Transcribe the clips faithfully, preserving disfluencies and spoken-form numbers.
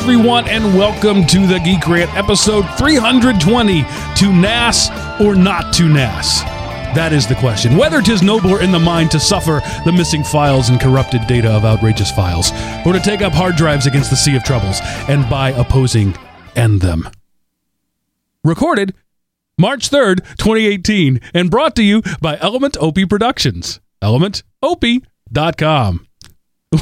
everyone, and welcome to the Geek Rant, episode three hundred twenty, to N A S or not to N A S. That is the question. Whether 'tis nobler in the mind to suffer the missing files and corrupted data of outrageous files, or to take up hard drives against the sea of troubles, and by opposing, end them. Recorded March third, twenty eighteen, and brought to you by Element Opie Productions. element opie dot com.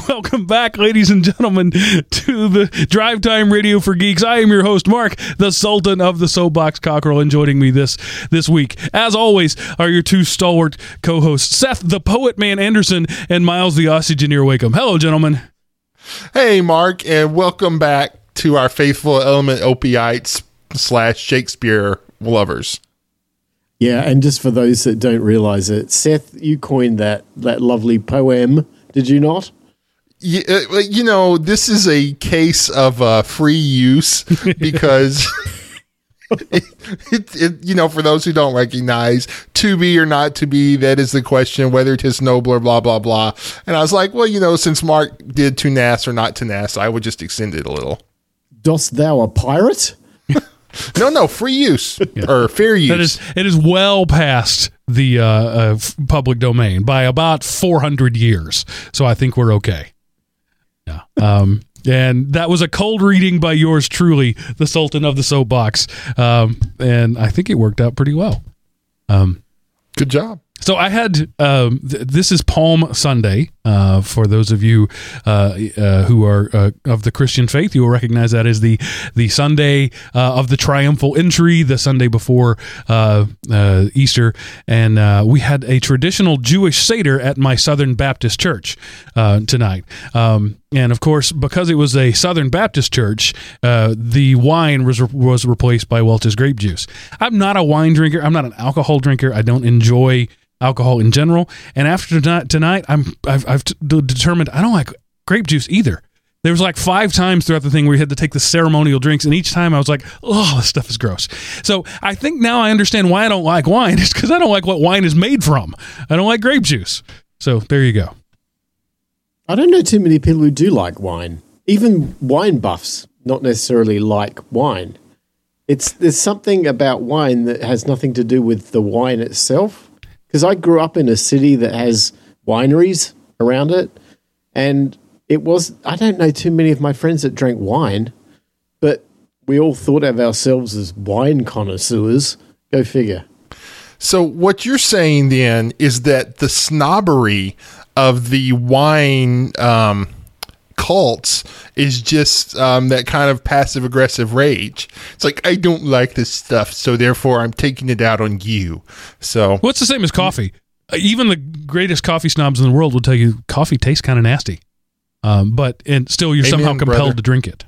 Welcome back, ladies and gentlemen, to the Drive Time Radio for Geeks. I am your host, Mark, the Sultan of the Soapbox Cockerel, and joining me this this week, as always, are your two stalwart co-hosts, Seth, the Poet Man Anderson, and Miles, the Oxygeneer Wakeham. Hello, gentlemen. Hey, Mark, and welcome back to our faithful Element Opeites slash Shakespeare lovers. Yeah, and just for those that don't realize it, Seth, you coined that that lovely poem, did you not? Yeah, you know, this is a case of uh, free use because, it, it, it, you know, for those who don't recognize, to be or not to be, that is the question, whether it is nobler, blah, blah, blah. And I was like, well, you know, since Mark did to N A S or not to N A S, I would just extend it a little. Dost thou a pirate? No, no, free use yeah. or fair use. That is, it is well past the uh, uh, public domain by about four hundred years. So I think we're okay. Yeah. Um, and that was a cold reading by yours truly, the Sultan of the Soapbox. Um, and I think it worked out pretty well. Um, Good job. So I had, um, th- this is Palm Sunday. Uh, for those of you uh, uh, who are uh, of the Christian faith, you will recognize that as the the Sunday uh, of the triumphal entry, the Sunday before uh, uh, Easter. And uh, we had a traditional Jewish Seder at my Southern Baptist church uh, tonight. Um, and of course, because it was a Southern Baptist church, uh, the wine was, re- was replaced by Welch's grape juice. I'm not a wine drinker. I'm not an alcohol drinker. I don't enjoy alcohol in general, and after tonight, tonight I'm I've, I've t- determined I don't like grape juice either. There was like five times throughout the thing where we had to take the ceremonial drinks, and each time I was like, "Oh, this stuff is gross." So I think now I understand why I don't like wine. It's because I don't like what wine is made from. I don't like grape juice. So there you go. I don't know too many people who do like wine. Even wine buffs, not necessarily like wine. It's there's something about wine that has nothing to do with the wine itself. Because I grew up in a city that has wineries around it, and it was, I don't know too many of my friends that drank wine, but we all thought of ourselves as wine connoisseurs. Go figure. So what you're saying then is that the snobbery of the wine um, cults is just um, that kind of passive-aggressive rage. It's like, I don't like this stuff, so therefore I'm taking it out on you. So well, it's the same as coffee. Even the greatest coffee snobs in the world will tell you coffee tastes kind of nasty, um, but and still you're Amen, somehow compelled brother. to drink it.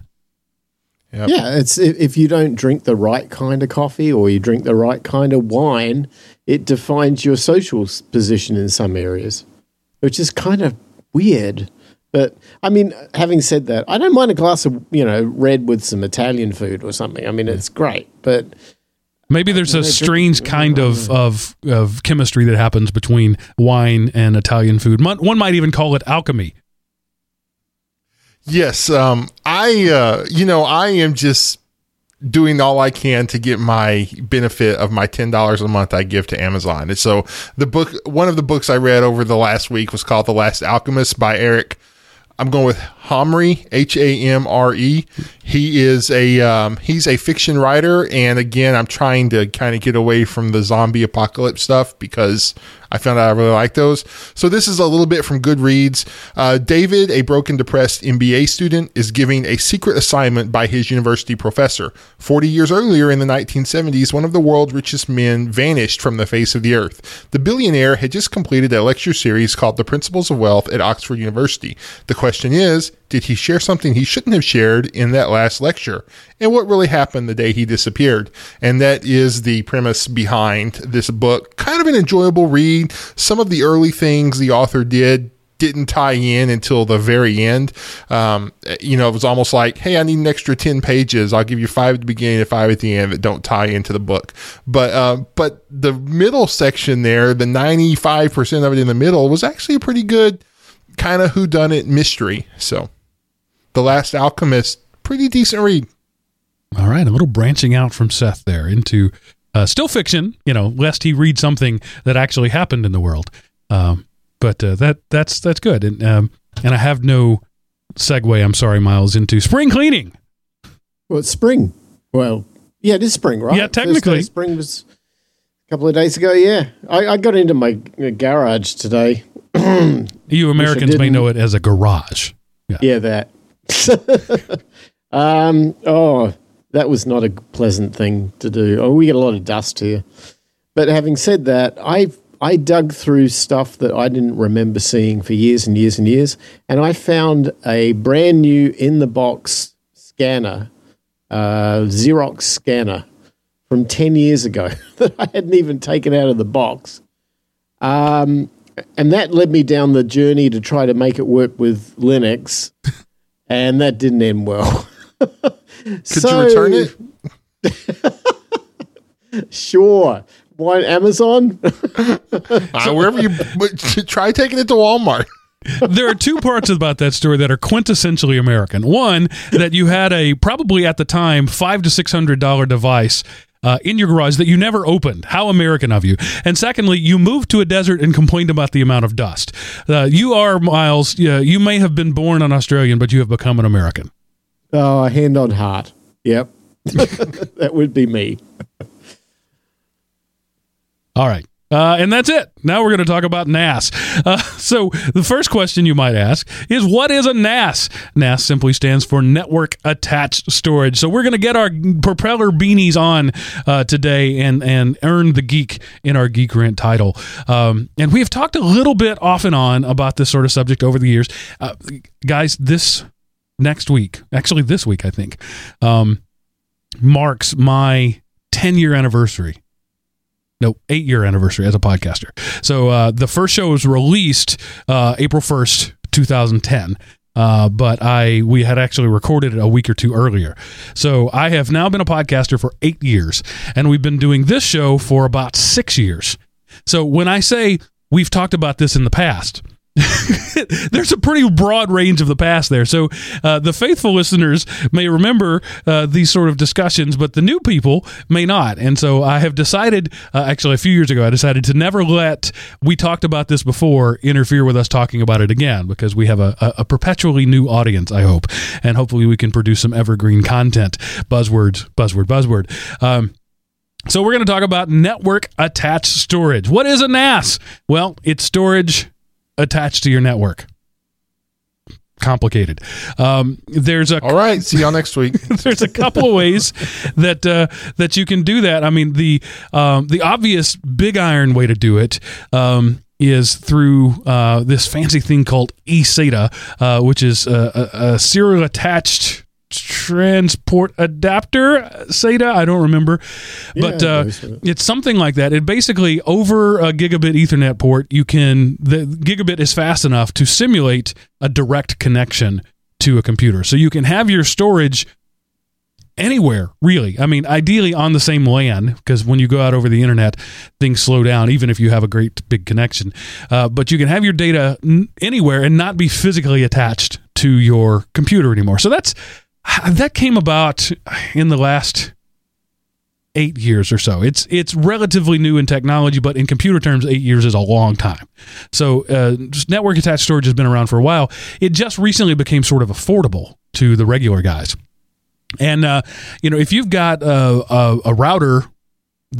Yep. Yeah, it's if you don't drink the right kind of coffee or you drink the right kind of wine, it defines your social position in some areas, which is kind of weird. But, I mean, having said that, I don't mind a glass of, you know, red with some Italian food or something. I mean, it's great, but... Maybe there's a strange kind of, of of chemistry that happens between wine and Italian food. One might even call it alchemy. Yes. Um, I, uh, you know, I am just doing all I can to get my benefit of my ten dollars a month I give to Amazon. And so the book, one of the books I read over the last week was called The Last Alchemist by Eric I'm going with Hamry, H A M R E. He is a um, he's a fiction writer, and again, I'm trying to kind of get away from the zombie apocalypse stuff because I found out I really like those. So this is a little bit from Goodreads. Uh, David, a broken, depressed M B A student, is giving a secret assignment by his university professor. Forty years earlier in the nineteen seventies, one of the world's richest men vanished from the face of the earth. The billionaire had just completed a lecture series called The Principles of Wealth at Oxford University. The question Question is, did he share something he shouldn't have shared in that last lecture? And what really happened the day he disappeared? And that is the premise behind this book. Kind of an enjoyable read. Some of the early things the author did didn't tie in until the very end. Um, you know, it was almost like, hey, I need an extra ten pages. I'll give you five at the beginning and five at the end that don't tie into the book. But, uh, but the middle section there, the ninety-five percent of it in the middle, was actually a pretty good kind of whodunit mystery. So The Last Alchemist, pretty decent read. All right, a little branching out from Seth there into uh, still fiction, you know, lest he read something that actually happened in the world. Um, but uh, that that's that's good. And um, and I have no segue, I'm sorry, Miles, into spring cleaning. Well, it's spring. Well, yeah, it is spring, right? Yeah, technically. Thursday, spring was a couple of days ago, yeah. I, I got into my garage today. You Americans may know it as a garage. Yeah, yeah that. um. Oh, that was not a pleasant thing to do. Oh, we get a lot of dust here. But having said that, I I dug through stuff that I didn't remember seeing for years and years and years, and I found a brand new in-the-box scanner, uh, Xerox scanner from ten years ago that I hadn't even taken out of the box. Um. And that led me down the journey to try to make it work with Linux, and that didn't end well. Could so, you return it? Sure. Why Amazon? uh, wherever you try taking it to Walmart. There are two parts about that story that are quintessentially American. One, that you had a probably at the time five to six hundred dollar device Uh, in your garage that you never opened. How American of you. And secondly, you moved to a desert and complained about the amount of dust. Uh, you are, Miles, uh, you may have been born an Australian, but you have become an American. Oh, hand on heart. Yep. That would be me. All right. Uh, and that's it. Now we're going to talk about N A S. Uh, so the first question you might ask is, what is a N A S? N A S simply stands for Network Attached Storage. So we're going to get our propeller beanies on uh, today and, and earn the geek in our Geek Rant title. Um, and we've talked a little bit off and on about this sort of subject over the years. Uh, guys, this next week, actually this week, I think, um, marks my ten-year anniversary. No, eight-year anniversary as a podcaster. So uh, the first show was released uh, April first, twenty ten, uh, but I we had actually recorded it a week or two earlier. So I have now been a podcaster for eight years, and we've been doing this show for about six years. So when I say we've talked about this in the past, there's a pretty broad range of the past there. So uh, the faithful listeners may remember uh, these sort of discussions, but the new people may not. And so I have decided, uh, actually a few years ago, I decided to never let "we talked about this before" interfere with us talking about it again, because we have a, a, a perpetually new audience, I hope. And hopefully we can produce some evergreen content. Buzzwords, buzzword, buzzword. Um, so we're going to talk about network attached storage. What is a N A S? Well, it's storage attached to your network. Complicated. Um, there's a all right. See y'all next week. There's a couple of ways that uh, that you can do that. I mean, the um, the obvious big iron way to do it um, is through uh, this fancy thing called eSATA, uh, which is a, a, a serial attached transport adapter, SATA, I don't remember, yeah, but uh, it's something like that. It basically, over a gigabit Ethernet port, you can, the gigabit is fast enough to simulate a direct connection to a computer. So you can have your storage anywhere, really. I mean, ideally on the same LAN, because when you go out over the internet, things slow down, even if you have a great big connection. Uh, but you can have your data n- anywhere and not be physically attached to your computer anymore. So that's That came about in the last eight years or so. It's it's relatively new in technology, but in computer terms, eight years is a long time. So uh, network attached storage has been around for a while. It just recently became sort of affordable to the regular guys. And uh, you know, if you've got a, a, a router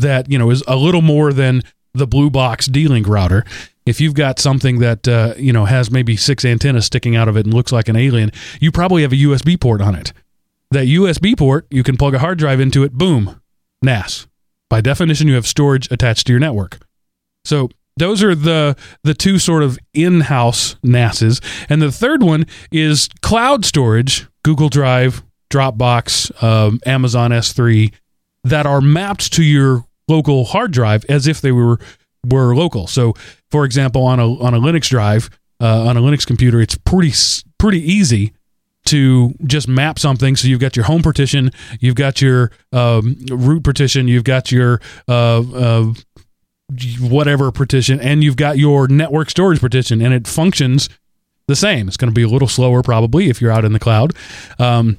that you know is a little more than the blue box D-Link router. If you've got something that uh, you know has maybe six antennas sticking out of it and looks like an alien, you probably have a U S B port on it. That U S B port, you can plug a hard drive into it, boom, N A S. By definition, you have storage attached to your network. So those are the the two sort of in-house N A Ses. And the third one is cloud storage, Google Drive, Dropbox, um, Amazon S three, that are mapped to your local hard drive as if they were were local. So, for example, on a on a Linux drive, uh, on a Linux computer, it's pretty pretty easy to just map something. So you've got your home partition, you've got your um, root partition, you've got your uh, uh, whatever partition, and you've got your network storage partition, and it functions the same. It's going to be a little slower probably if you're out in the cloud. Um,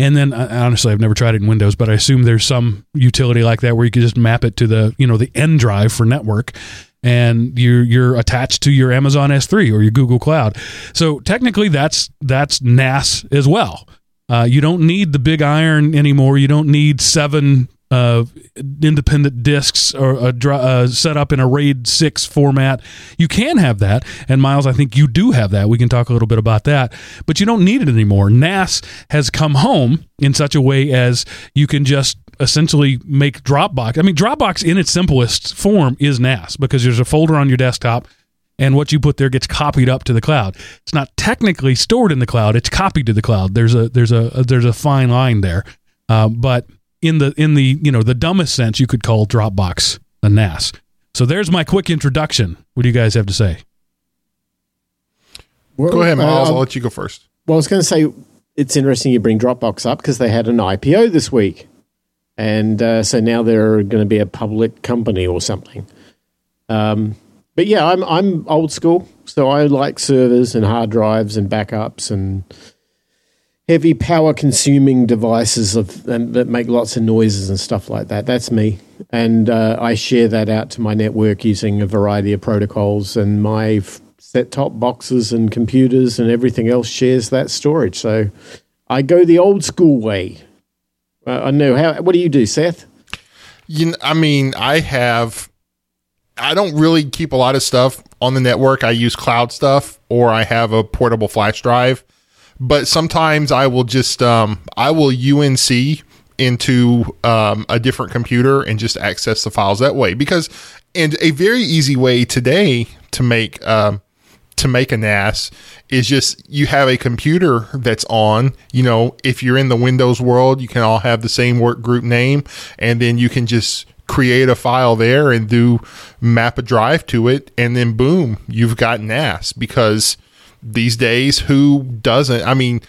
And then, honestly, I've never tried it in Windows, but I assume there's some utility like that where you can just map it to the, you know, the N drive for network, and you're you're attached to your Amazon S three or your Google Cloud. So technically, that's that's N A S as well. Uh, you don't need the big iron anymore. You don't need seven uh, independent disks or a dr- uh, set up in a RAID six format. You can have that. And Miles, I think you do have that. We can talk a little bit about that. But you don't need it anymore. N A S has come home in such a way as you can just essentially make Dropbox. I mean, Dropbox in its simplest form is N A S, because there's a folder on your desktop, and what you put there gets copied up to the cloud. It's not technically stored in the cloud; it's copied to the cloud. There's a there's a there's a fine line there, uh, but in the in the you know the dumbest sense, you could call Dropbox a N A S. So there's my quick introduction. What do you guys have to say? Well, go ahead, Miles. Um, I'll let you go first. Well, I was going to say it's interesting you bring Dropbox up because they had an I P O this week, and uh, so now they're going to be a public company or something. Um. But yeah, I'm I'm old school, so I like servers and hard drives and backups and heavy power-consuming devices of, and, that make lots of noises and stuff like that. That's me, and uh, I share that out to my network using a variety of protocols, and my f- set-top boxes and computers and everything else shares that storage. So I go the old school way. Uh, I know how. What do you do, Seth? You know, I mean, I have. I don't really keep a lot of stuff on the network. I use cloud stuff, or I have a portable flash drive. But sometimes I will just um, I will U N C into um, a different computer and just access the files that way. Because and a very easy way today to make um, to make a N A S is just you have a computer that's on. You know, if you're in the Windows world, you can all have the same work group name, and then you can just create a file there and do map a drive to it, and then boom, you've got N A S. Because these days, who doesn't? I mean,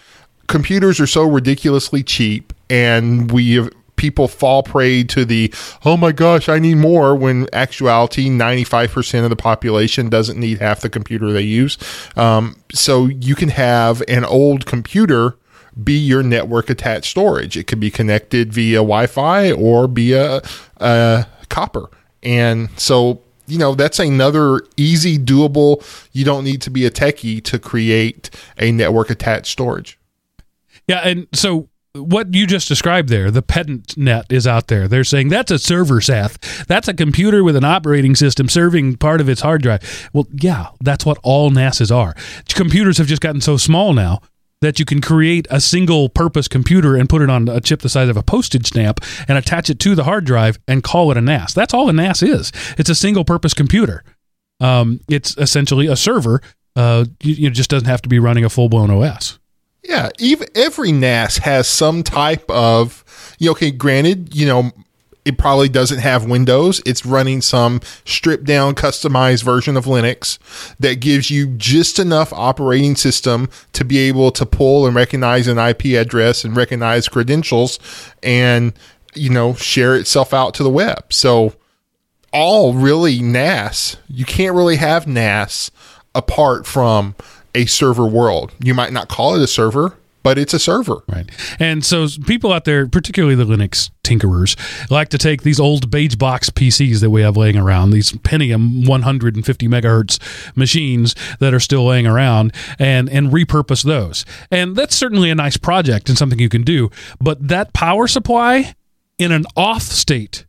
computers are so ridiculously cheap, and we have, people fall prey to the oh my gosh, I need more, when actuality ninety-five percent of the population doesn't need half the computer they use. Um, so you can have an old computer be your network attached storage. It could be connected via Wi-Fi or via uh, copper. And so, you know, that's another easy, doable, you don't need to be a techie to create a network attached storage. Yeah, and so what you just described there, the pedant net is out there. They're saying that's a server, Seth. That's a computer with an operating system serving part of its hard drive. Well, yeah, that's what all N A Ses are. Computers have just gotten so small now that you can create a single-purpose computer and put it on a chip the size of a postage stamp and attach it to the hard drive and call it a N A S. That's all a N A S is. It's a single-purpose computer. Um, it's essentially a server. Uh, you, it just doesn't have to be running a full-blown O S. Yeah, even every N A S has some type of, you know, okay, granted, you know, it probably doesn't have Windows. It's running some stripped down, customized version of Linux that gives you just enough operating system to be able to pull and recognize an I P address and recognize credentials and, you know, share itself out to the web. So all really N A S, you can't really have N A S apart from a server world. You might not call it a server, but it's a server. Right. And so people out there, particularly the Linux tinkerers, like to take these old beige box P Cs that we have laying around, these Pentium one hundred fifty megahertz machines that are still laying around, and, and repurpose those. And that's certainly a nice project and something you can do, but that power supply in an off state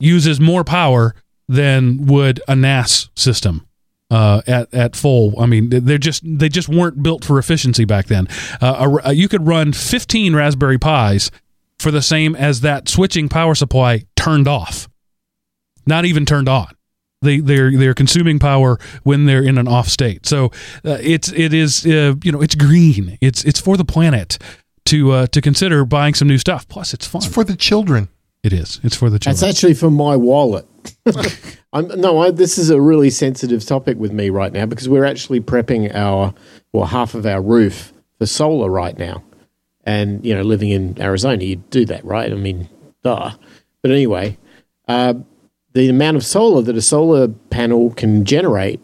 uses more power than would a N A S system. Uh, at at full, I mean, they're just they just weren't built for efficiency back then. Uh, a, a, you could run fifteen Raspberry Pis for the same as that switching power supply turned off, not even turned on. They they're they're consuming power when they're in an off state. So uh, it's it is uh, you know it's green. It's it's for the planet to uh, to consider buying some new stuff. Plus, it's fun. It's for the children. It is. It's for the children. It's actually for my wallet. I'm, no, I, this is a really sensitive topic with me right now because we're actually prepping our, well, half of our roof for solar right now. And, you know, living in Arizona, you do that, right? I mean, duh. But anyway, uh, the amount of solar that a solar panel can generate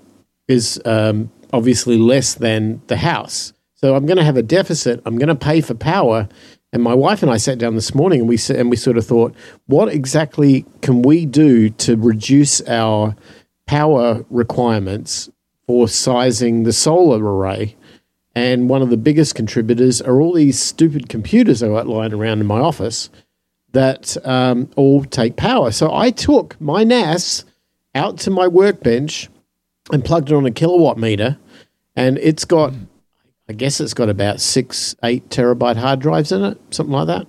is um, obviously less than the house. So I'm going to have a deficit. I'm going to pay for power, And my wife and I sat down this morning and we and we sort of thought, what exactly can we do to reduce our power requirements for sizing the solar array? And one of the biggest contributors are all these stupid computers I got lying around in my office that um, all take power. So I took my N A S out to my workbench and plugged it on a kilowatt meter, and it's got... I guess it's got about six, eight terabyte hard drives in it, something like that.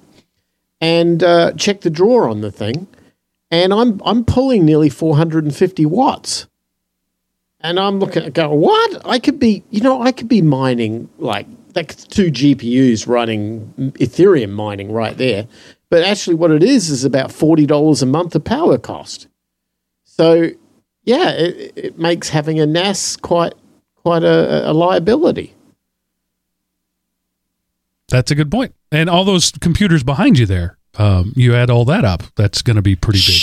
And uh, check the drawer on the thing, and I'm I'm pulling nearly four hundred fifty watts. And I'm looking at going, what? I could be, you know, I could be mining like like two G P Us running Ethereum mining right there. But actually, what it is is about forty dollars a month of power cost. So yeah, it, it makes having a N A S quite quite a, a liability. That's a good point. And all those computers behind you there, um, you add all that up, that's going to be pretty big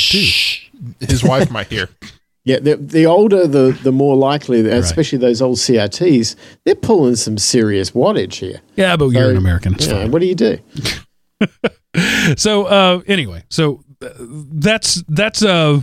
too. His wife might hear. Yeah, the, the older, the the more likely, right. Especially those old C R Ts, they're pulling some serious wattage here. Yeah, but so, you're an American. It's yeah, fine. What do you do? so uh, anyway, so that's that's uh,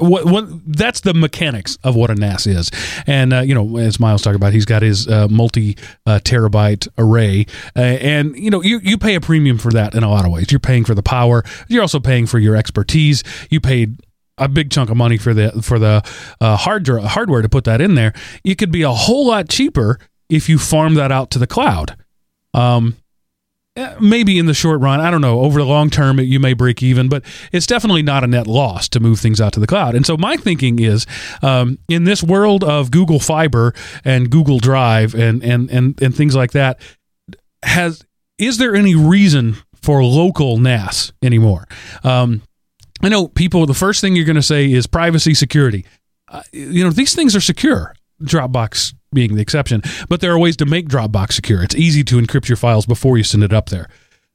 what what that's the mechanics of what a N A S is, and uh, you know, as Miles talked about, he's got his uh, multi uh, terabyte array, uh, and you know, you you pay a premium for that in a lot of ways. You're paying for the power, you're also paying for your expertise. You paid a big chunk of money for the for the uh, hard hardware to put that in there. It could be a whole lot cheaper if you farm that out to the cloud. Um, Maybe in the short run, I don't know, over the long term, you may break even, but it's definitely not a net loss to move things out to the cloud. And so my thinking is, um, in this world of Google Fiber and Google Drive and, and, and, and things like that, has is there any reason for local N A S anymore? Um, I know people, the first thing you're going to say is privacy, security. Uh, you know, these things are secure, Dropbox being the exception, but there are ways to make Dropbox secure. It's easy to encrypt your files before you send it up there.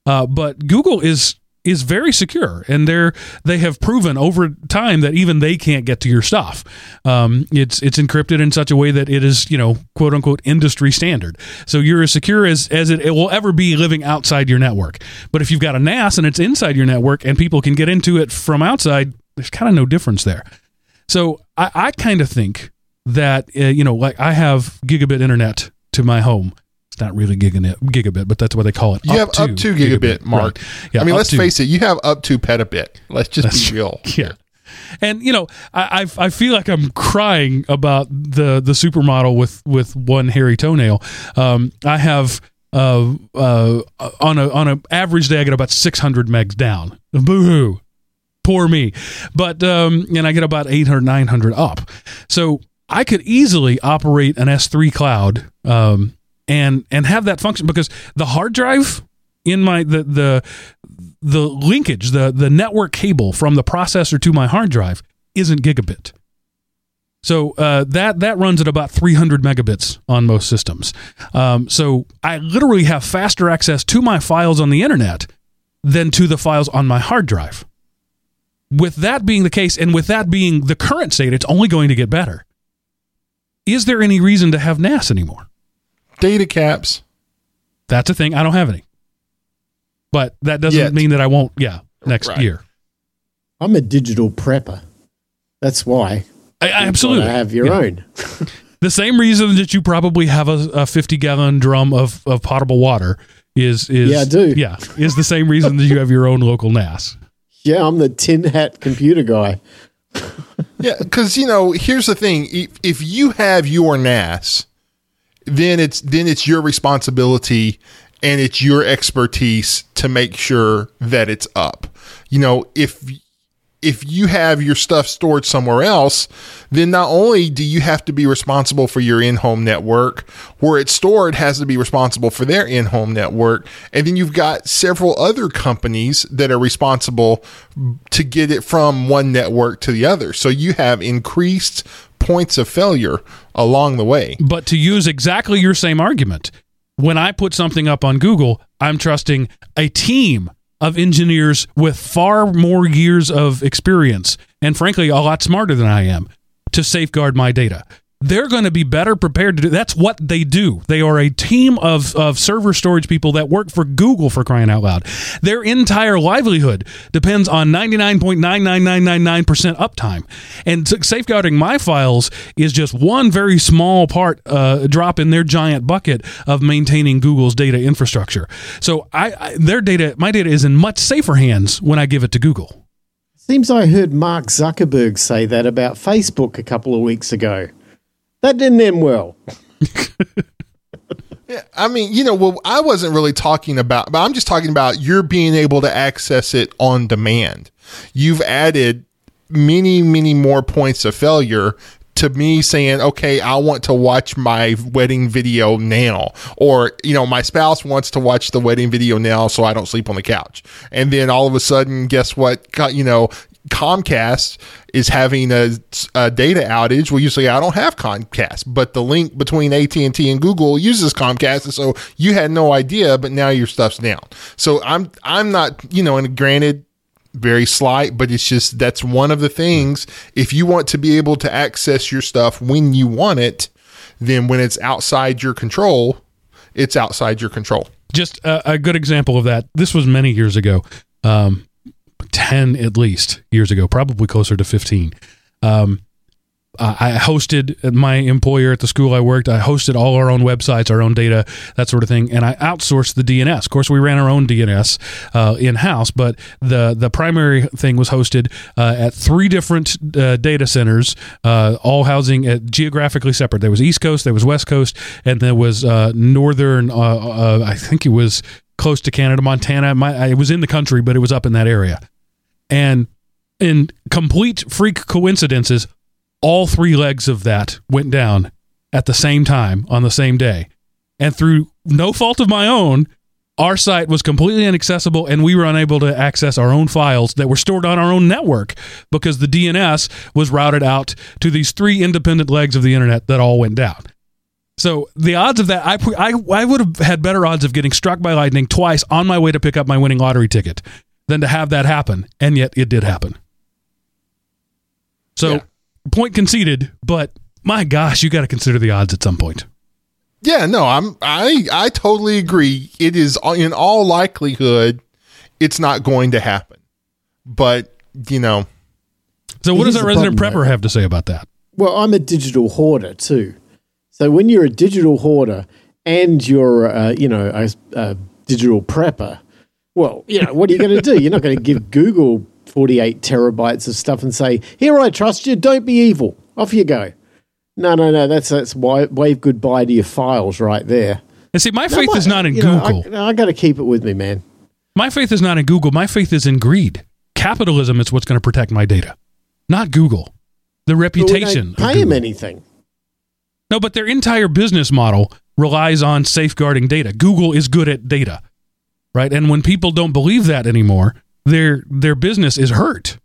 Uh, but Google is is very secure, and they're they have proven over time that even they can't get to your stuff. Um, it's it's encrypted in such a way that it is, you know, quote unquote industry standard. So you're as secure as as it, it will ever be living outside your network. But if you've got a N A S and it's inside your network and people can get into it from outside, there's kind of no difference there. So I, I kind of think that, uh, you know, like I have gigabit internet to my home. It's not really gigabit, but that's what they call it. You up have to up to gigabit, gigabit Mark. Right. Yeah, I mean, let's to. face it, you have up to petabit. Let's just that's, be real. Yeah. And, you know, I, I I feel like I'm crying about the, the supermodel with, with one hairy toenail. Um, I have, uh, uh, on a on an average day, I get about six hundred megs down. Boo-hoo. Poor me. But, um, and I get about eight hundred, nine hundred up. So I could easily operate an S three cloud um, and and have that function, because the hard drive in my the the the linkage, the the network cable from the processor to my hard drive isn't gigabit. So uh, that that runs at about three hundred megabits on most systems. Um, so I literally have faster access to my files on the internet than to the files on my hard drive. With that being the case, and with that being the current state, it's only going to get better. Is there any reason to have N A S anymore? Data caps. That's a thing. I don't have any. But that doesn't Yet. mean that I won't, yeah, next right. year. I'm a digital prepper. That's why. I, I absolutely. You have your yeah. own. The same reason that you probably have a fifty-gallon drum of, of potable water is, is... Yeah, I do. Yeah, is the same reason that you have your own local N A S. Yeah, I'm the tin hat computer guy. Yeah, because, you know, here's the thing. If, if you have your N A S, then it's then it's your responsibility and it's your expertise to make sure that it's up. You know, if if you have your stuff stored somewhere else, then not only do you have to be responsible for your in-home network, where it's stored has to be responsible for their in-home network. And then you've got several other companies that are responsible to get it from one network to the other. So you have increased points of failure along the way. But to use exactly your same argument, when I put something up on Google, I'm trusting a team of engineers with far more years of experience, and frankly, a lot smarter than I am, to safeguard my data. they're going to be better prepared to do. That's what they do. They are a team of, of server storage people that work for Google, for crying out loud. Their entire livelihood depends on ninety-nine point nine nine nine nine nine percent uptime. And safeguarding my files is just one very small part, uh, drop in their giant bucket of maintaining Google's data infrastructure. So I, I their data, my data is in much safer hands when I give it to Google. Seems I heard Mark Zuckerberg say that about Facebook a couple of weeks ago. That didn't end well. Yeah, I mean, you know, well, I wasn't really talking about, but I'm just talking about you're being able to access it on demand. You've added many, many more points of failure to me saying, okay, I want to watch my wedding video now, or, you know, my spouse wants to watch the wedding video now so I don't sleep on the couch. And then all of a sudden, guess what? You know, Comcast is having a, a data outage. Well, you say, I don't have Comcast, but the link between A T and T and Google uses Comcast. And so you had no idea, but now your stuff's down. So I'm, I'm not, you know, and granted, very slight, but it's just, that's one of the things. If you want to be able to access your stuff when you want it, then when it's outside your control, it's outside your control. Just a, a good example of that. This was many years ago, um, ten at least years ago, probably closer to fifteen. Um, I hosted my employer at the school I worked. I hosted all our own websites, our own data, that sort of thing, and I outsourced the D N S. Of course, we ran our own D N S uh, in-house, but the the primary thing was hosted uh, at three different uh, data centers, uh, all housing at geographically separate. There was East Coast, there was West Coast, and there was uh, Northern, uh, uh, I think it was close to Canada, Montana. My, it was in the country, but it was up in that area. And in complete freak coincidences, all three legs of that went down at the same time on the same day. And through no fault of my own, our site was completely inaccessible, and we were unable to access our own files that were stored on our own network because the D N S was routed out to these three independent legs of the internet that all went down. So the odds of that, I, I, I would have had better odds of getting struck by lightning twice on my way to pick up my winning lottery ticket than to have that happen. And yet it did happen. So... Yeah. Point conceded, but my gosh, you got to consider the odds at some point. Yeah, no, I'm I I totally agree. It is in all likelihood, it's not going to happen. But you know, so what does our resident prepper have to say about that? Well, I'm a digital hoarder too. So when you're a digital hoarder and you're uh, you know a, a digital prepper, well, yeah, what are you going to do? You're not going to give Google forty-eight terabytes of stuff and say, here, I trust you, don't be evil. Off you go. No, no, no, that's that's why, wave goodbye to your files right there. And see, my faith no, my, is not in Google. Know, I, I got to keep it with me, man. My faith is not in Google. My faith is in greed. Capitalism is what's going to protect my data, not Google. The reputation. Well, we don't pay them anything. No, but their entire business model relies on safeguarding data. Google is good at data, right? And when people don't believe that anymore, Their their business is hurt.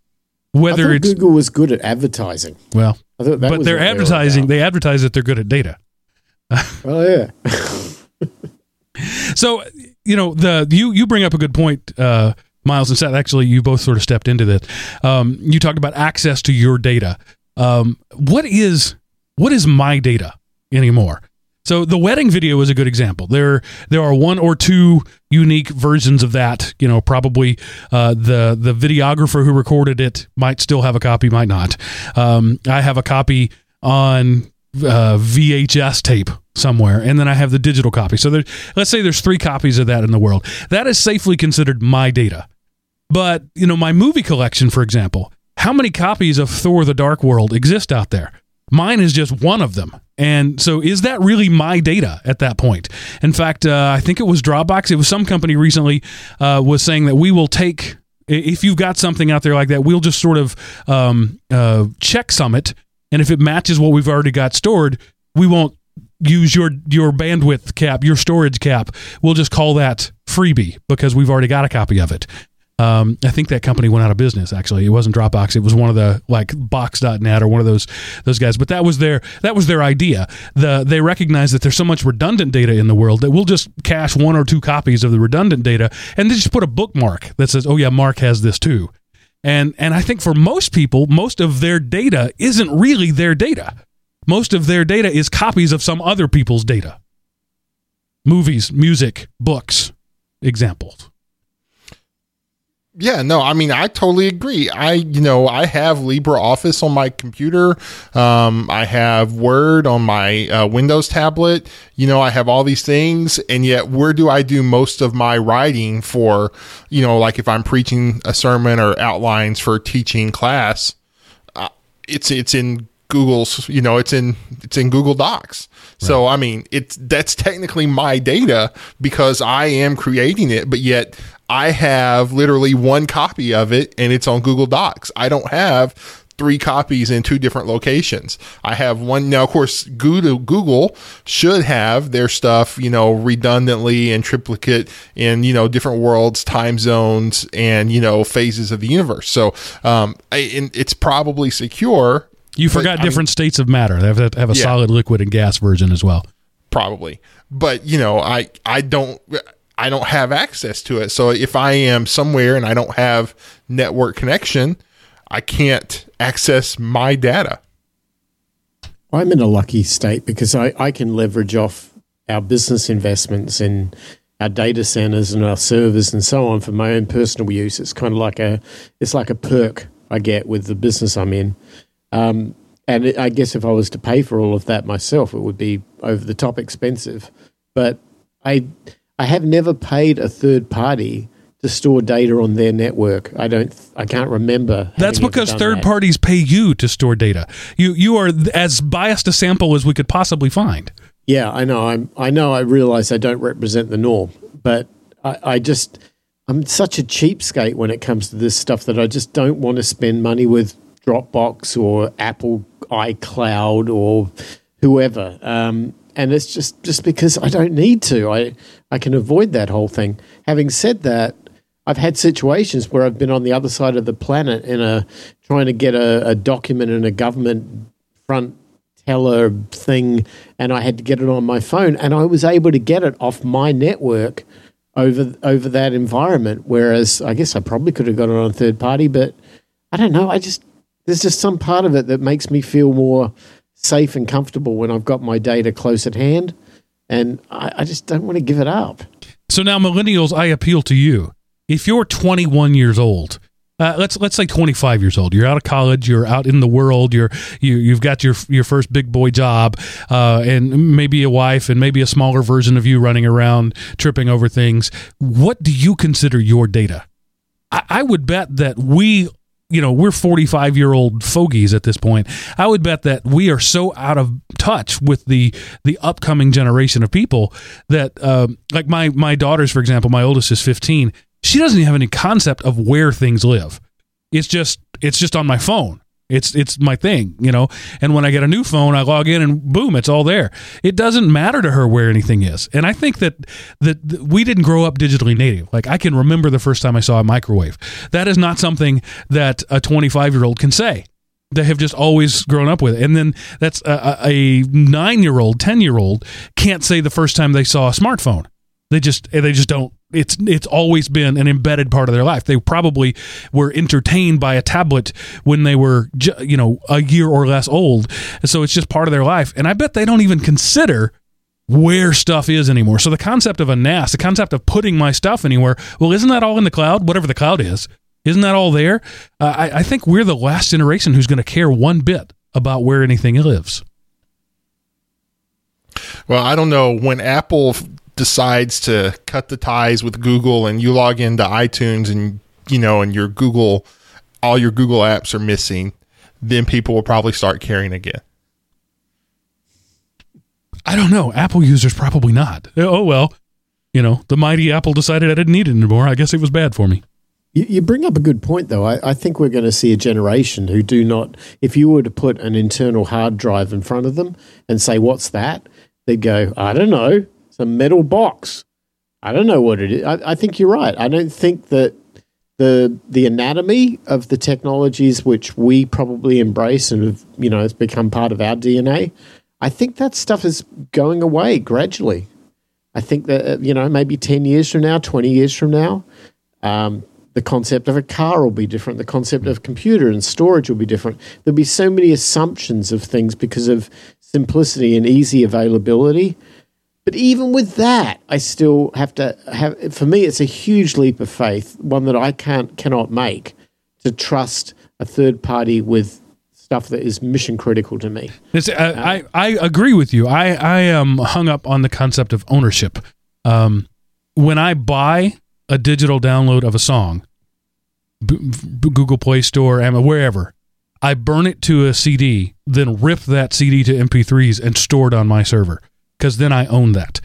Whether I it's Google was good at advertising. Well, I that but was they're advertising. They, they advertise that they're good at data. Oh yeah. So you know the you you bring up a good point, uh, Miles and Seth. Actually, you both sort of stepped into this. Um, you talked about access to your data. Um, what is what is my data anymore? So the wedding video is a good example. There, there are one or two unique versions of that. You know, probably uh, the the videographer who recorded it might still have a copy, might not. Um, I have a copy on uh, V H S tape somewhere, and then I have the digital copy. So there, let's say there's three copies of that in the world. That is safely considered my data. But you know, my movie collection, for example, how many copies of Thor: The Dark World exist out there? Mine is just one of them. And so is that really my data at that point? In fact, uh, I think it was Dropbox. It was some company recently uh, was saying that we will take, if you've got something out there like that, we'll just sort of um, uh, checksum it. And if it matches what we've already got stored, we won't use your, your bandwidth cap, your storage cap. We'll just call that freebie because we've already got a copy of it. Um, I think that company went out of business, actually. It wasn't Dropbox. It was one of the, like, box dot net or one of those those guys. But that was their that was their idea. The, they recognize that there's so much redundant data in the world that we'll just cache one or two copies of the redundant data and they just put a bookmark that says, oh, yeah, Mark has this too. And, and I think for most people, most of their data isn't really their data. most of their data is copies of some other people's data. Movies, music, books, examples. Yeah, no, I mean, I totally agree. I, you know, I have LibreOffice on my computer. Um, I have Word on my uh, Windows tablet. You know, I have all these things. And yet, where do I do most of my writing for, you know, like if I'm preaching a sermon or outlines for teaching class, uh, it's it's in Google's, you know, it's in it's in Google Docs. Right. So, I mean, it's that's technically my data because I am creating it, but yet I have literally one copy of it and it's on Google Docs. I don't have three copies in two different locations. I have one. Now, of course, Google, Google should have their stuff, you know, redundantly and triplicate in, you know, different worlds, time zones, and, you know, phases of the universe. So um, and it's probably secure. You forgot but, different I mean, states of matter. They have, to have a yeah. solid, liquid, and gas version as well. Probably. But, you know, I, I don't... I don't have access to it. So if I am somewhere and I don't have network connection, I can't access my data. I'm in a lucky state because I, I can leverage off our business investments and our data centers and our servers and so on for my own personal use. It's kind of like a, it's like a perk I get with the business I'm in. Um, and it, I guess if I was to pay for all of that myself, it would be over the top expensive, but I, I have never paid a third party to store data on their network. I don't. I can't remember. That's because third that. parties pay you to store data. You you are as biased a sample as we could possibly find. Yeah, I know. I'm. I know. I realize I don't represent the norm, but I, I just I'm such a cheapskate when it comes to this stuff that I just don't want to spend money with Dropbox or Apple iCloud or whoever. Um, And it's just, just because I don't need to. I, I can avoid that whole thing. Having said that, I've had situations where I've been on the other side of the planet in a trying to get a, a document in a government front teller thing, and I had to get it on my phone, and I was able to get it off my network over over that environment, whereas I guess I probably could have got it on a third party, but I don't know. I just there's just some part of it that makes me feel more safe and comfortable when I've got my data close at hand, and I, I just don't want to give it up. So now, millennials, I appeal to you. If you're twenty-one years old, uh, let's let's say twenty-five years old, you're out of college, you're out in the world, you're you you've got your your first big boy job, uh, and maybe a wife, and maybe a smaller version of you running around tripping over things. What do you consider your data? I, I would bet that we. You know, we're forty-five-year-old fogies at this point. I would bet that we are so out of touch with the the upcoming generation of people that, uh, like my my daughters, for example, my oldest is fifteen. She doesn't even have any concept of where things live. It's just it's just on my phone. It's it's my thing, you know. And when I get a new phone, I log in and boom, it's all there. It doesn't matter to her where anything is. And I think that, that that we didn't grow up digitally native. Like I can remember the first time I saw a microwave. That is not something that a twenty-five-year-old can say. They have just always grown up with it. And then that's a, a nine-year-old, ten-year-old can't say the first time they saw a smartphone. They just they just don't. It's it's always been an embedded part of their life. They probably were entertained by a tablet when they were, you know, a year or less old. So it's just part of their life. And I bet they don't even consider where stuff is anymore. So the concept of a N A S, the concept of putting my stuff anywhere, well, isn't that all in the cloud? Whatever the cloud is, isn't that all there? Uh, I, I think we're the last generation who's going to care one bit about where anything lives. Well, I don't know. When Apple decides to cut the ties with Google and you log into iTunes and, you know, and your Google, all your Google apps are missing, then people will probably start caring again. I don't know. Apple users probably not. Oh, well, you know, the mighty Apple decided I didn't need it anymore. I guess it was bad for me. You, you bring up a good point, though. I, I think we're going to see a generation who do not, if you were to put an internal hard drive in front of them and say, what's that? They'd go, I don't know. A metal box. I don't know what it is. I, I think you're right. I don't think that the the anatomy of the technologies which we probably embrace and have, you know, it's become part of our D N A. I think that stuff is going away gradually. I think that, you know, maybe ten years from now, twenty years from now, um, the concept of a car will be different. The concept of computer and storage will be different. There'll be so many assumptions of things because of simplicity and easy availability. But even with that, I still have to have, for me, it's a huge leap of faith, one that I can't, cannot make, to trust a third party with stuff that is mission critical to me. This, uh, um, I, I agree with you. I, I am hung up on the concept of ownership. Um, when I buy a digital download of a song, B- B- Google Play Store, Amazon, wherever, I burn it to a C D, then rip that C D to M P threes and store it on my server, because then I own that.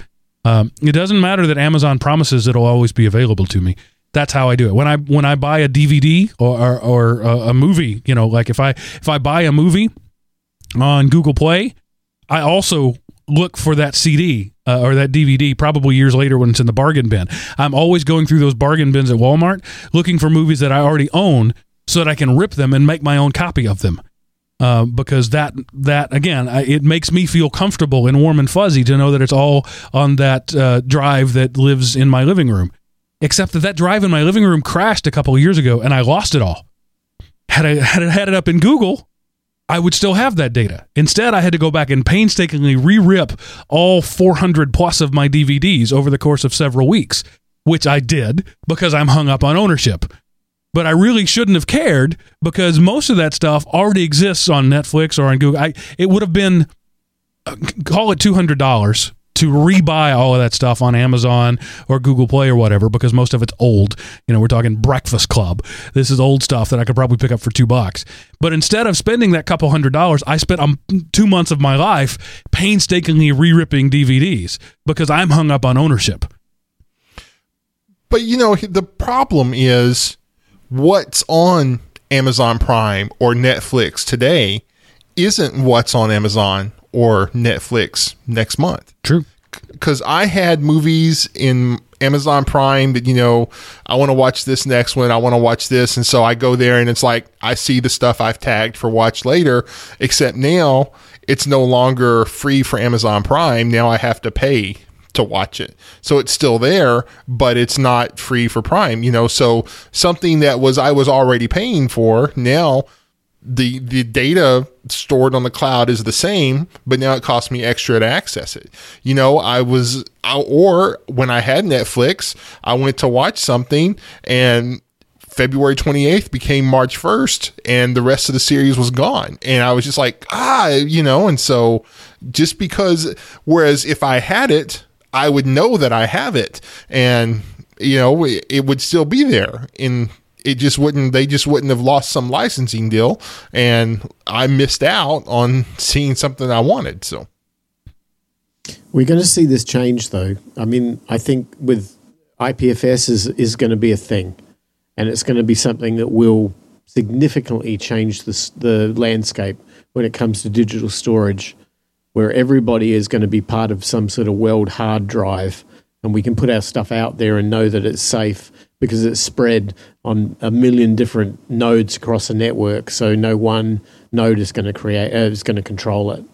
Um, it doesn't matter that Amazon promises it'll always be available to me. That's how I do it. When I when I buy a D V D or or, or a, a movie, you know, like if I if I buy a movie on Google Play, I also look for that C D uh, or that D V D probably years later when it's in the bargain bin. I'm always going through those bargain bins at Walmart looking for movies that I already own so that I can rip them and make my own copy of them. Uh, because that, that again, I, it makes me feel comfortable and warm and fuzzy to know that it's all on that uh, drive that lives in my living room. Except that that drive in my living room crashed a couple of years ago, and I lost it all. Had I had it, had it up in Google, I would still have that data. Instead, I had to go back and painstakingly re-rip all four hundred plus of my D V Ds over the course of several weeks, which I did because I'm hung up on ownership. But I really shouldn't have cared because most of that stuff already exists on Netflix or on Google. I, it would have been, call it two hundred dollars. To rebuy all of that stuff on Amazon or Google Play or whatever, because most of it's old. You know, we're talking Breakfast Club. This is old stuff that I could probably pick up for two bucks. But instead of spending that couple hundred dollars, I spent um, two months of my life painstakingly re-ripping D V Ds because I'm hung up on ownership. But, you know, the problem is what's on Amazon Prime or Netflix today isn't what's on Amazon or Netflix next month. True. Because I had movies in Amazon Prime that, you know, I want to watch this next one. I want to watch this. And so I go there and it's like, I see the stuff I've tagged for watch later, except now it's no longer free for Amazon Prime. Now I have to pay to watch it. So it's still there, but it's not free for Prime, you know? So something that was, I was already paying for, now The the data stored on the cloud is the same, but now it costs me extra to access it. You know, I was, I, or when I had Netflix, I went to watch something and February twenty-eighth became March first and the rest of the series was gone. And I was just like, ah, you know, and so just because, whereas if I had it, I would know that I have it and, you know, it, it would still be there in It just wouldn't, they just wouldn't have lost some licensing deal, and I missed out on seeing something I wanted. So we're going to see this change, though. I mean, I think with I P F S is, is going to be a thing, and it's going to be something that will significantly change the, the landscape when it comes to digital storage, where everybody is going to be part of some sort of world hard drive, and we can put our stuff out there and know that it's safe, because it's spread on a million different nodes across a network, so no one node is going to create, uh, is going to control it.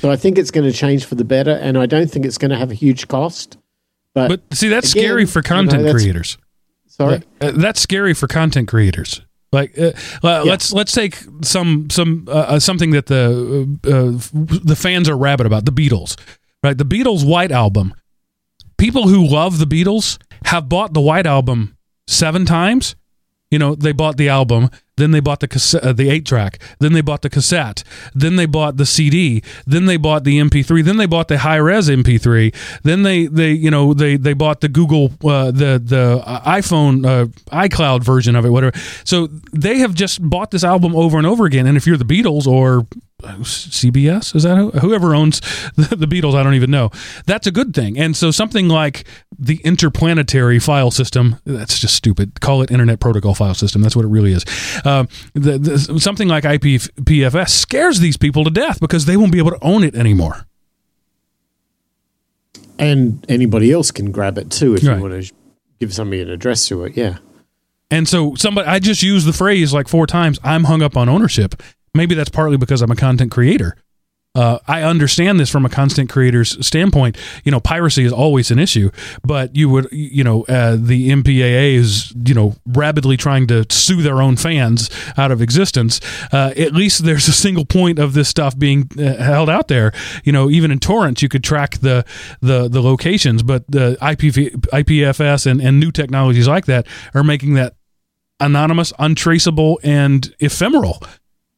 So I think it's going to change for the better, and I don't think it's going to have a huge cost. But, but see, that's again, scary for content you know, creators. Sorry, uh, that's scary for content creators. Like, uh, yeah. let's let's take some some uh, something that the uh, the fans are rabid about, the Beatles, right? The Beatles' White Album. People who love the Beatles have bought the White Album seven times. You know, they bought the album, then they bought the cassette, uh, the eight track, then they bought the cassette, then they bought the C D, then they bought the M P three, then they bought the high-res M P three, then they, they you know, they, they bought the Google, uh, the, the iPhone, uh, iCloud version of it, whatever. So they have just bought this album over and over again, and if you're the Beatles or C B S, is that who? Whoever owns the, the Beatles, I don't even know. That's a good thing. And so something like the interplanetary file system, that's just stupid. Call it Internet Protocol File System. That's what it really is. Uh, the, the, something like I P F S scares these people to death because they won't be able to own it anymore. And anybody else can grab it too if right. you want to give somebody an address to it. Yeah. And so somebody, I just used the phrase like four times, I'm hung up on ownership. Maybe that's partly because I'm a content creator, Uh, I understand this from a content creator's standpoint. You know, piracy is always an issue, but you would, you know, uh, the M P A A is, you know, rabidly trying to sue their own fans out of existence. Uh, at least there's a single point of this stuff being uh, held out there. You know, even in torrents, you could track the the, the locations, but the I P F S and, and new technologies like that are making that anonymous, untraceable, and ephemeral.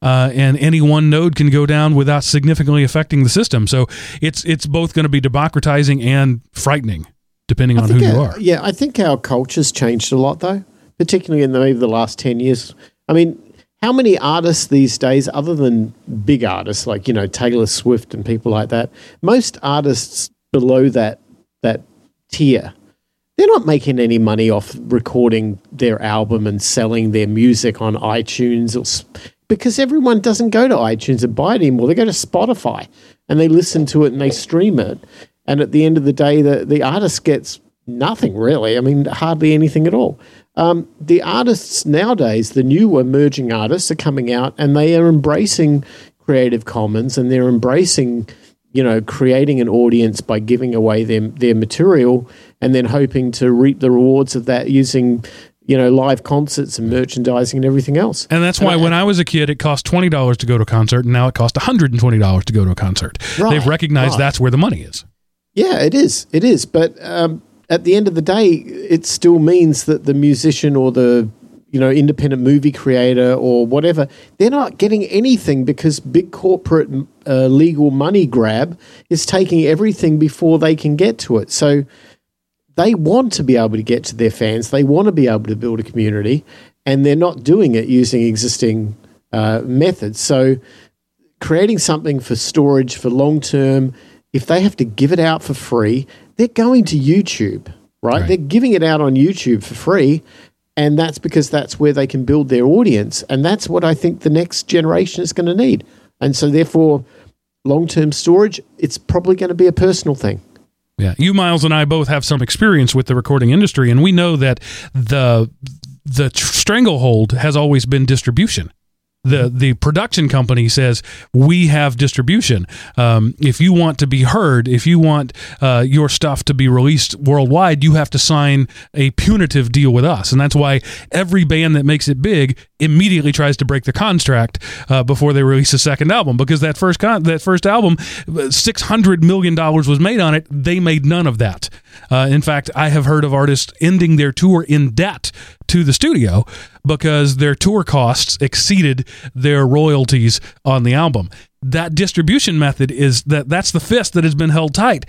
Uh, and any one node can go down without significantly affecting the system. So it's it's both going to be democratizing and frightening, depending on who our, you are. Yeah, I think our culture's changed a lot, though, particularly in the, maybe the last ten years. I mean, how many artists these days, other than big artists like, you know, Taylor Swift and people like that, most artists below that that tier, they're not making any money off recording their album and selling their music on iTunes or Spotify. Because everyone doesn't go to iTunes and buy it anymore. They go to Spotify and they listen to it and they stream it. And at the end of the day, the, the artist gets nothing really. I mean, hardly anything at all. Um, the artists nowadays, the new emerging artists are coming out and they are embracing Creative Commons and they're embracing, you know, creating an audience by giving away their, their material and then hoping to reap the rewards of that using you know, live concerts and merchandising and everything else. And that's why and I, when I was a kid, it cost twenty dollars to go to a concert, and now it costs one hundred twenty dollars to go to a concert. Right, They've recognized right. that's where the money is. Yeah, it is. It is. But um, at the end of the day, it still means that the musician or the, you know, independent movie creator or whatever, they're not getting anything because big corporate uh, legal money grab is taking everything before they can get to it. So, they want to be able to get to their fans. They want to be able to build a community, and they're not doing it using existing uh, methods. So creating something for storage for long-term, if they have to give it out for free, they're going to YouTube, right? right? They're giving it out on YouTube for free, and that's because that's where they can build their audience, and that's what I think the next generation is going to need. And so therefore, long-term storage, it's probably going to be a personal thing. Yeah, you, Miles, and I both have some experience with the recording industry, and we know that the the stranglehold has always been distribution. The the production company says, we have distribution. Um, if you want to be heard, if you want uh, your stuff to be released worldwide, you have to sign a punitive deal with us. And that's why every band that makes it big immediately tries to break the contract uh, before they release a second album. Because that first con- that first album, six hundred million dollars was made on it. They made none of that. Uh, in fact, I have heard of artists ending their tour in debt to the studio because their tour costs exceeded their royalties on the album. That distribution method is that that's the fist that has been held tight,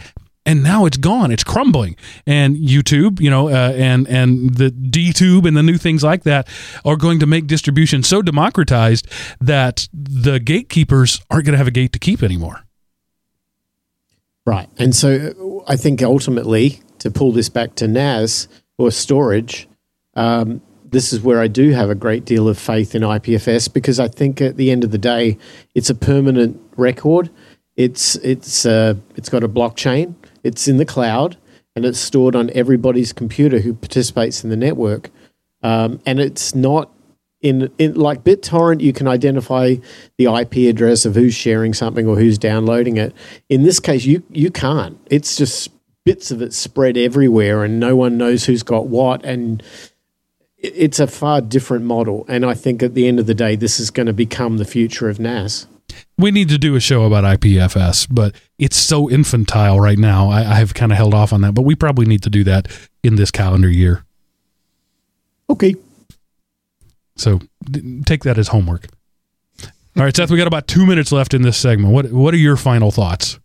and now it's gone. It's crumbling. And YouTube, you know, uh, and and the DTube and the new things like that are going to make distribution so democratized that the gatekeepers aren't going to have a gate to keep anymore. Right. And so I think ultimately, to pull this back to N A S or storage, um, this is where I do have a great deal of faith in I P F S because I think at the end of the day, it's a permanent record. It's it's uh, it's got a blockchain. It's in the cloud, and it's stored on everybody's computer who participates in the network. Um, and it's not in, in like BitTorrent. You can identify the I P address of who's sharing something or who's downloading it. In this case, you you can't. It's just bits of it spread everywhere, and no one knows who's got what. And it's a far different model, and I think at the end of the day, this is going to become the future of N A S. We need to do a show about I P F S, but it's so infantile right now. I, I have kind of held off on that, but we probably need to do that in this calendar year. Okay. So d- take that as homework. All right, Seth, we got about two minutes left in this segment. What What are your final thoughts?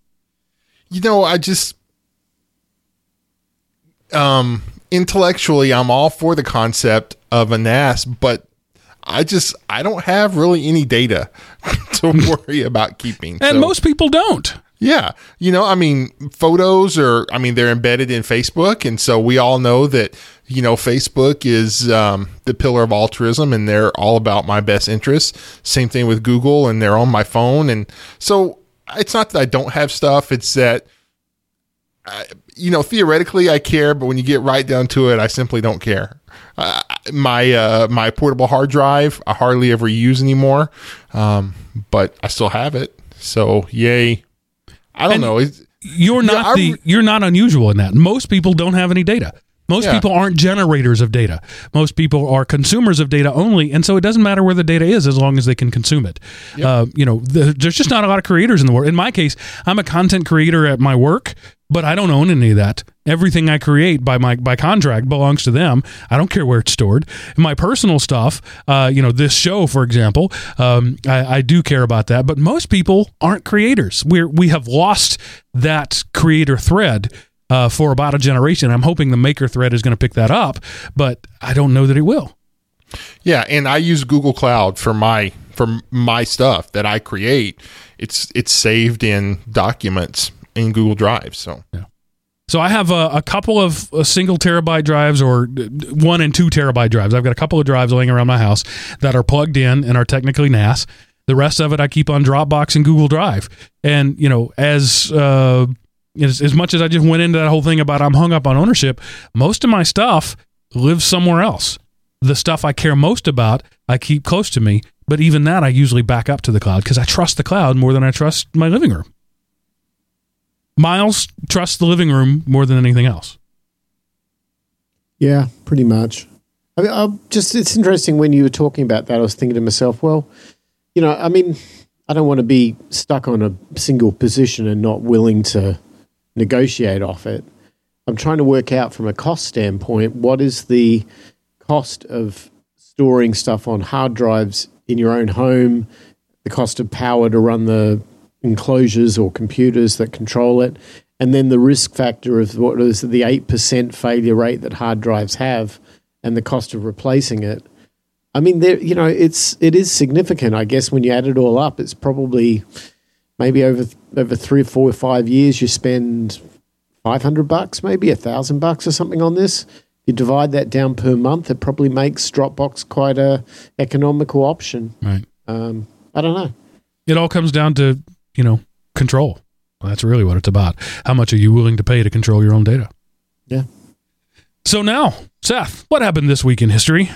You know, I just... um. Intellectually, I'm all for the concept of a N A S, but I just I don't have really any data to worry about keeping. And so, most people don't. Yeah, you know, I mean, photos are. I mean, they're embedded in Facebook, and so we all know that. You know, Facebook is um, the pillar of altruism, and they're all about my best interests. Same thing with Google, and they're on my phone, and so it's not that I don't have stuff; it's that. I, you know, theoretically I care, but when you get right down to it, I simply don't care. Uh, my uh, my portable hard drive, I hardly ever use anymore, um, but I still have it. So yay. I don't and know. It's, you're not yeah, the you're not unusual in that. Most people don't have any data. Most yeah. people aren't generators of data. Most people are consumers of data only, and so it doesn't matter where the data is as long as they can consume it. Yep. Uh, you know, the, there's just not a lot of creators in the world. In my case, I'm a content creator at my work, but I don't own any of that. Everything I create by my by contract belongs to them. I don't care where it's stored. My personal stuff, uh, you know, this show, for example, um, I, I do care about that. But most people aren't creators. We we have lost that creator thread. Uh, for about a generation. I'm hoping the maker thread is going to pick that up, but I don't know that it will. Yeah, and I use Google Cloud for my for my stuff that I create. It's it's saved in documents in Google Drive. So yeah. So I have a, a couple of uh, single terabyte drives, or one and two terabyte drives. I've got a couple of drives laying around my house that are plugged in and are technically N A S. The rest of it I keep on Dropbox and Google Drive. And you know, as uh, As, as much as I just went into that whole thing about I'm hung up on ownership, most of my stuff lives somewhere else. The stuff I care most about, I keep close to me. But even that, I usually back up to the cloud because I trust the cloud more than I trust my living room. Miles trusts the living room more than anything else. Yeah, pretty much. I mean, I'll just it's interesting when you were talking about that, I was thinking to myself, well, you know, I mean, I don't want to be stuck on a single position and not willing to negotiate off it. I'm trying to work out from a cost standpoint, what is the cost of storing stuff on hard drives in your own home, the cost of power to run the enclosures or computers that control it, and then the risk factor of what is the eight percent failure rate that hard drives have and the cost of replacing it. I mean, there, you know, it's it is significant. I guess when you add it all up, it's probably maybe over over three, four, five years, you spend five hundred bucks, maybe a thousand bucks, or something on this. You divide that down per month, it probably makes Dropbox quite a economical option. Right. Um, I don't know. It all comes down to you know control. Well, that's really what it's about. How much are you willing to pay to control your own data? Yeah. So now, Seth, what happened this week in history?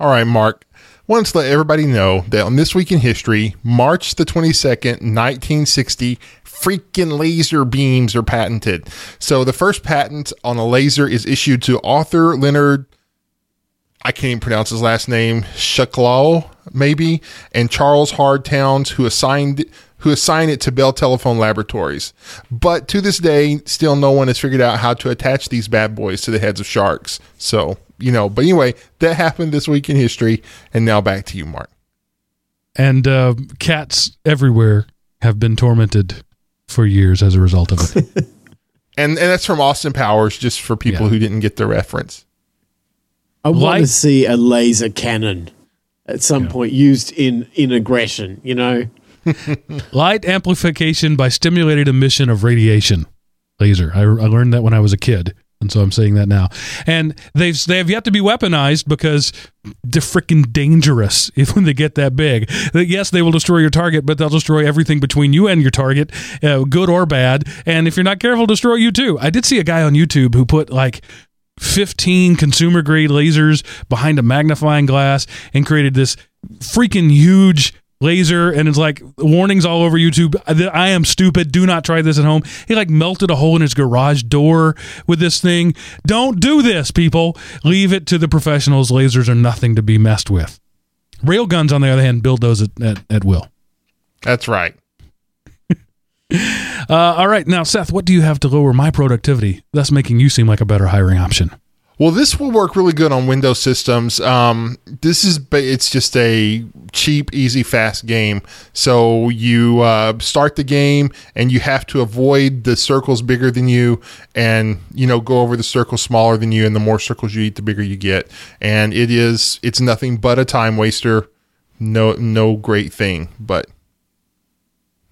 All right, Mark. I want to let everybody know that on This Week in History, March the twenty-second, nineteen sixty, freaking laser beams are patented. So the first patent on a laser is issued to author Leonard, I can't even pronounce his last name, Shaclaw, maybe, and Charles Hard Townes, who assigned who assigned it to Bell Telephone Laboratories. But to this day, still no one has figured out how to attach these bad boys to the heads of sharks. So... You know, but anyway, that happened this week in history. And now back to you, Mark. And uh, cats everywhere have been tormented for years as a result of it. and and that's from Austin Powers, just for people yeah. who didn't get the reference. I want like, to see a laser cannon at some yeah. point used in, in aggression, you know. Light amplification by stimulated emission of radiation. Laser. I, I learned that when I was a kid. And so I'm saying that now. And they've, they have yet to be weaponized because they're freaking dangerous if when they get that big. Yes, they will destroy your target, but they'll destroy everything between you and your target, uh, good or bad. And if you're not careful, destroy you too. I did see a guy on YouTube who put like fifteen consumer-grade lasers behind a magnifying glass and created this freaking huge... laser, and it's like warnings all over YouTube. I am stupid. Do not try this at home. He like melted a hole in his garage door with this thing. Don't do this, people. Leave it to the professionals. Lasers are nothing to be messed with. Railguns, on the other hand, build those at, at, at will. That's right. uh, all right. Now, Seth, what do you have to lower my productivity, thus making you seem like a better hiring option? Well, this will work really good on Windows systems. Um, this is, it's just a cheap, easy, fast game. So you uh, start the game, and you have to avoid the circles bigger than you, and you know go over the circles smaller than you. And the more circles you eat, the bigger you get. And it is, it's nothing but a time waster. No, no great thing. But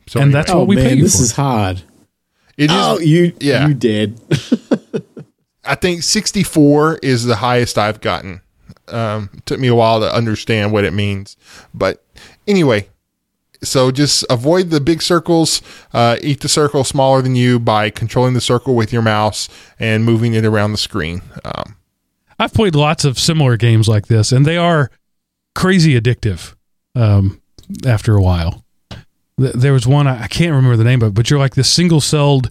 so and anyway. That's what oh, we man, pay you this for. This is hard. It oh, is. You, yeah. you did. I think sixty-four is the highest I've gotten. Um, it took me a while to understand what it means. But anyway, so just avoid the big circles. Uh, eat the circle smaller than you by controlling the circle with your mouse and moving it around the screen. Um, I've played lots of similar games like this, and they are crazy addictive um, after a while. There was one, I can't remember the name of it, but you're like this single-celled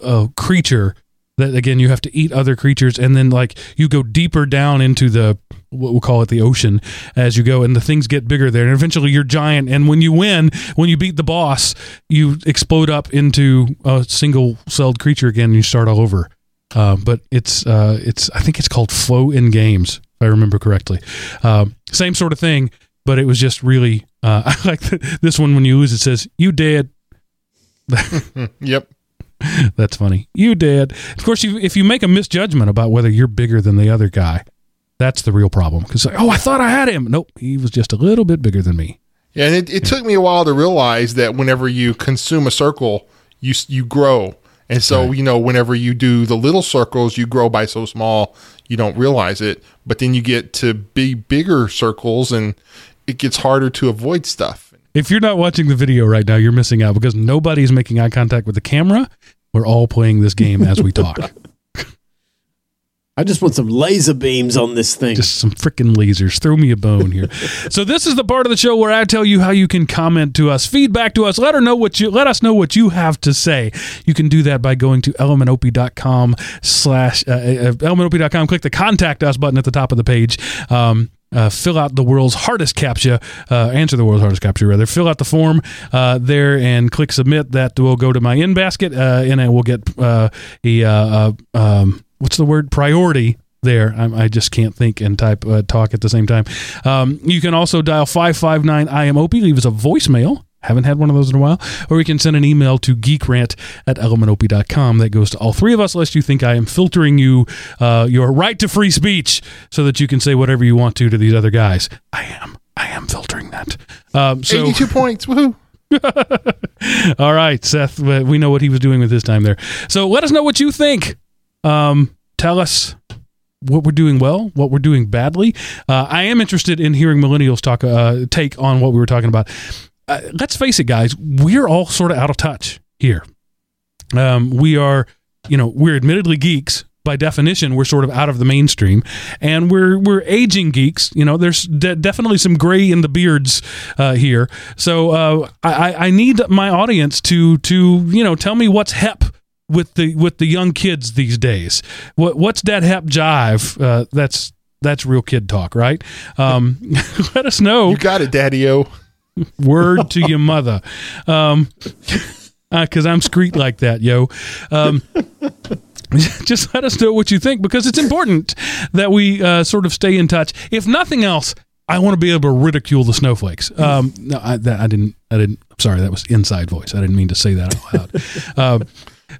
uh, creature that, again, you have to eat other creatures, and then, like, you go deeper down into the, what we'll call it, the ocean as you go, and the things get bigger there, and eventually you're giant, and when you win, when you beat the boss, you explode up into a single-celled creature again, and you start all over. Uh, but it's, uh, it's I think it's called Flow in Games, if I remember correctly. Uh, same sort of thing, but it was just really... Uh, I like the, this one when you lose, it says, you dead. Yep. That's funny. You dead. Of course, you, if you make a misjudgment about whether you're bigger than the other guy, that's the real problem. Because, like, oh, I thought I had him. Nope, he was just a little bit bigger than me. Yeah, and it, it yeah. took me a while to realize that whenever you consume a circle, you you grow. And so, right. you know, whenever you do the little circles, you grow by so small, you don't realize it. But then you get to be bigger circles and... it gets harder to avoid stuff. If you're not watching the video right now, you're missing out because nobody's making eye contact with the camera. We're all playing this game as we talk. I just want some laser beams on this thing. Just some freaking lasers. Throw me a bone here. So this is the part of the show where I tell you how you can comment to us, feedback to us, let her know what you let us know what you have to say. You can do that by going to elementopie.com slash uh, elementopie.com. Click the contact us button at the top of the page. Um, Uh, fill out the world's hardest CAPTCHA, uh, answer the world's hardest CAPTCHA, rather. Fill out the form uh, there and click submit. That will go to my in basket, uh, and I will get uh, a, uh, um, what's the word, priority there. I'm, I just can't think and type uh, talk at the same time. Um, you can also dial five five nine I M O P I, leave us a voicemail. Haven't had one of those in a while. Or you can send an email to geekrant at elementopie.com. That goes to all three of us, lest you think I am filtering you uh, your right to free speech so that you can say whatever you want to to these other guys. I am. I am filtering that. Um, so, eighty-two points. Woohoo. All right, Seth. We know what he was doing with his time there. So let us know what you think. Um, tell us what we're doing well, what we're doing badly. Uh, I am interested in hearing millennials talk uh, take on what we were talking about. Uh, let's face it, guys, we're all sort of out of touch here. Um, we are, you know, we're admittedly geeks. By definition, we're sort of out of the mainstream. And we're we're aging geeks. You know, there's de- definitely some gray in the beards uh, here. So uh, I, I need my audience to, to, you know, tell me what's hep with the with the young kids these days. What What's that hep jive? Uh, that's, that's real kid talk, right? Um, let us know. You got it, Daddy-O. Word to your mother. Um, uh, cause I'm screet like that, yo. Um, just let us know what you think because it's important that we, uh, sort of stay in touch. If nothing else, I want to be able to ridicule the snowflakes. Um, no, I, that, I didn't, I didn't, I'm sorry. That was inside voice. I didn't mean to say that out loud. Um,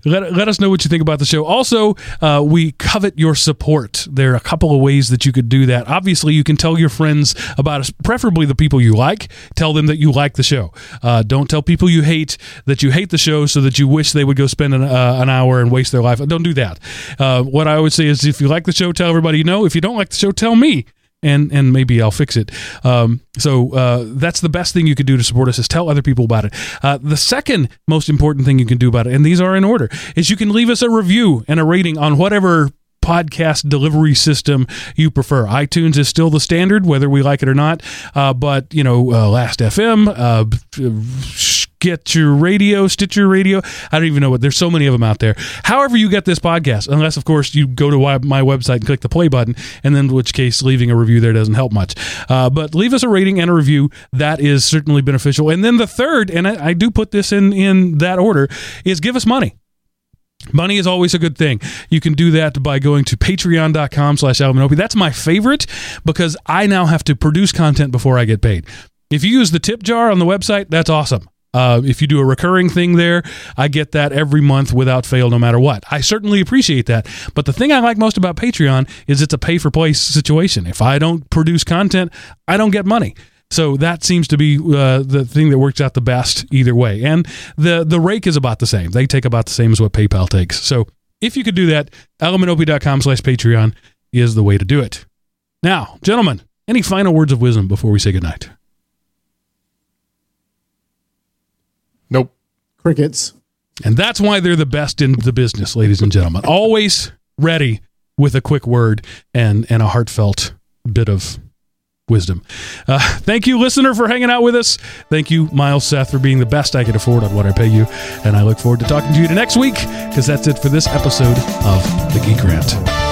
Let, let us know what you think about the show. Also, uh, we covet your support. There are a couple of ways that you could do that. Obviously, you can tell your friends about us, preferably the people you like. Tell them that you like the show. Uh, don't tell people you hate that you hate the show so that you wish they would go spend an, uh, an hour and waste their life. Don't do that. Uh, what I would say is if you like the show, tell everybody you know. If you don't like the show, tell me. And and maybe I'll fix it. Um, so uh, that's the best thing you could do to support us is tell other people about it. Uh, the second most important thing you can do about it, and these are in order, is you can leave us a review and a rating on whatever podcast delivery system you prefer. iTunes is still the standard, whether we like it or not. Uh, but, you know, uh, Last F M, uh, Get Your Radio, Stitcher Radio. I don't even know what. There's so many of them out there. However you get this podcast, unless, of course, you go to my website and click the play button, and then in which case leaving a review there doesn't help much. Uh, but leave us a rating and a review. That is certainly beneficial. And then the third, and I, I do put this in, in that order, is give us money. Money is always a good thing. You can do that by going to patreon.com slash Element Opie. That's my favorite because I now have to produce content before I get paid. If you use the tip jar on the website, that's awesome. Uh, if you do a recurring thing there, I get that every month without fail, no matter what. I certainly appreciate that. But the thing I like most about Patreon is it's a pay-for-play situation. If I don't produce content, I don't get money. So that seems to be uh, the thing that works out the best either way. And the the rake is about the same. They take about the same as what PayPal takes. So if you could do that, elementopie.com slash Patreon is the way to do it. Now, gentlemen, any final words of wisdom before we say goodnight? Nope. Crickets. And that's why they're the best in the business, ladies and gentlemen. Always ready with a quick word and, and a heartfelt bit of wisdom. Uh, thank you, listener, for hanging out with us. Thank you, Miles Seth, for being the best I could afford on what I pay you. And I look forward to talking to you next week, because that's it for this episode of The Geek Rant.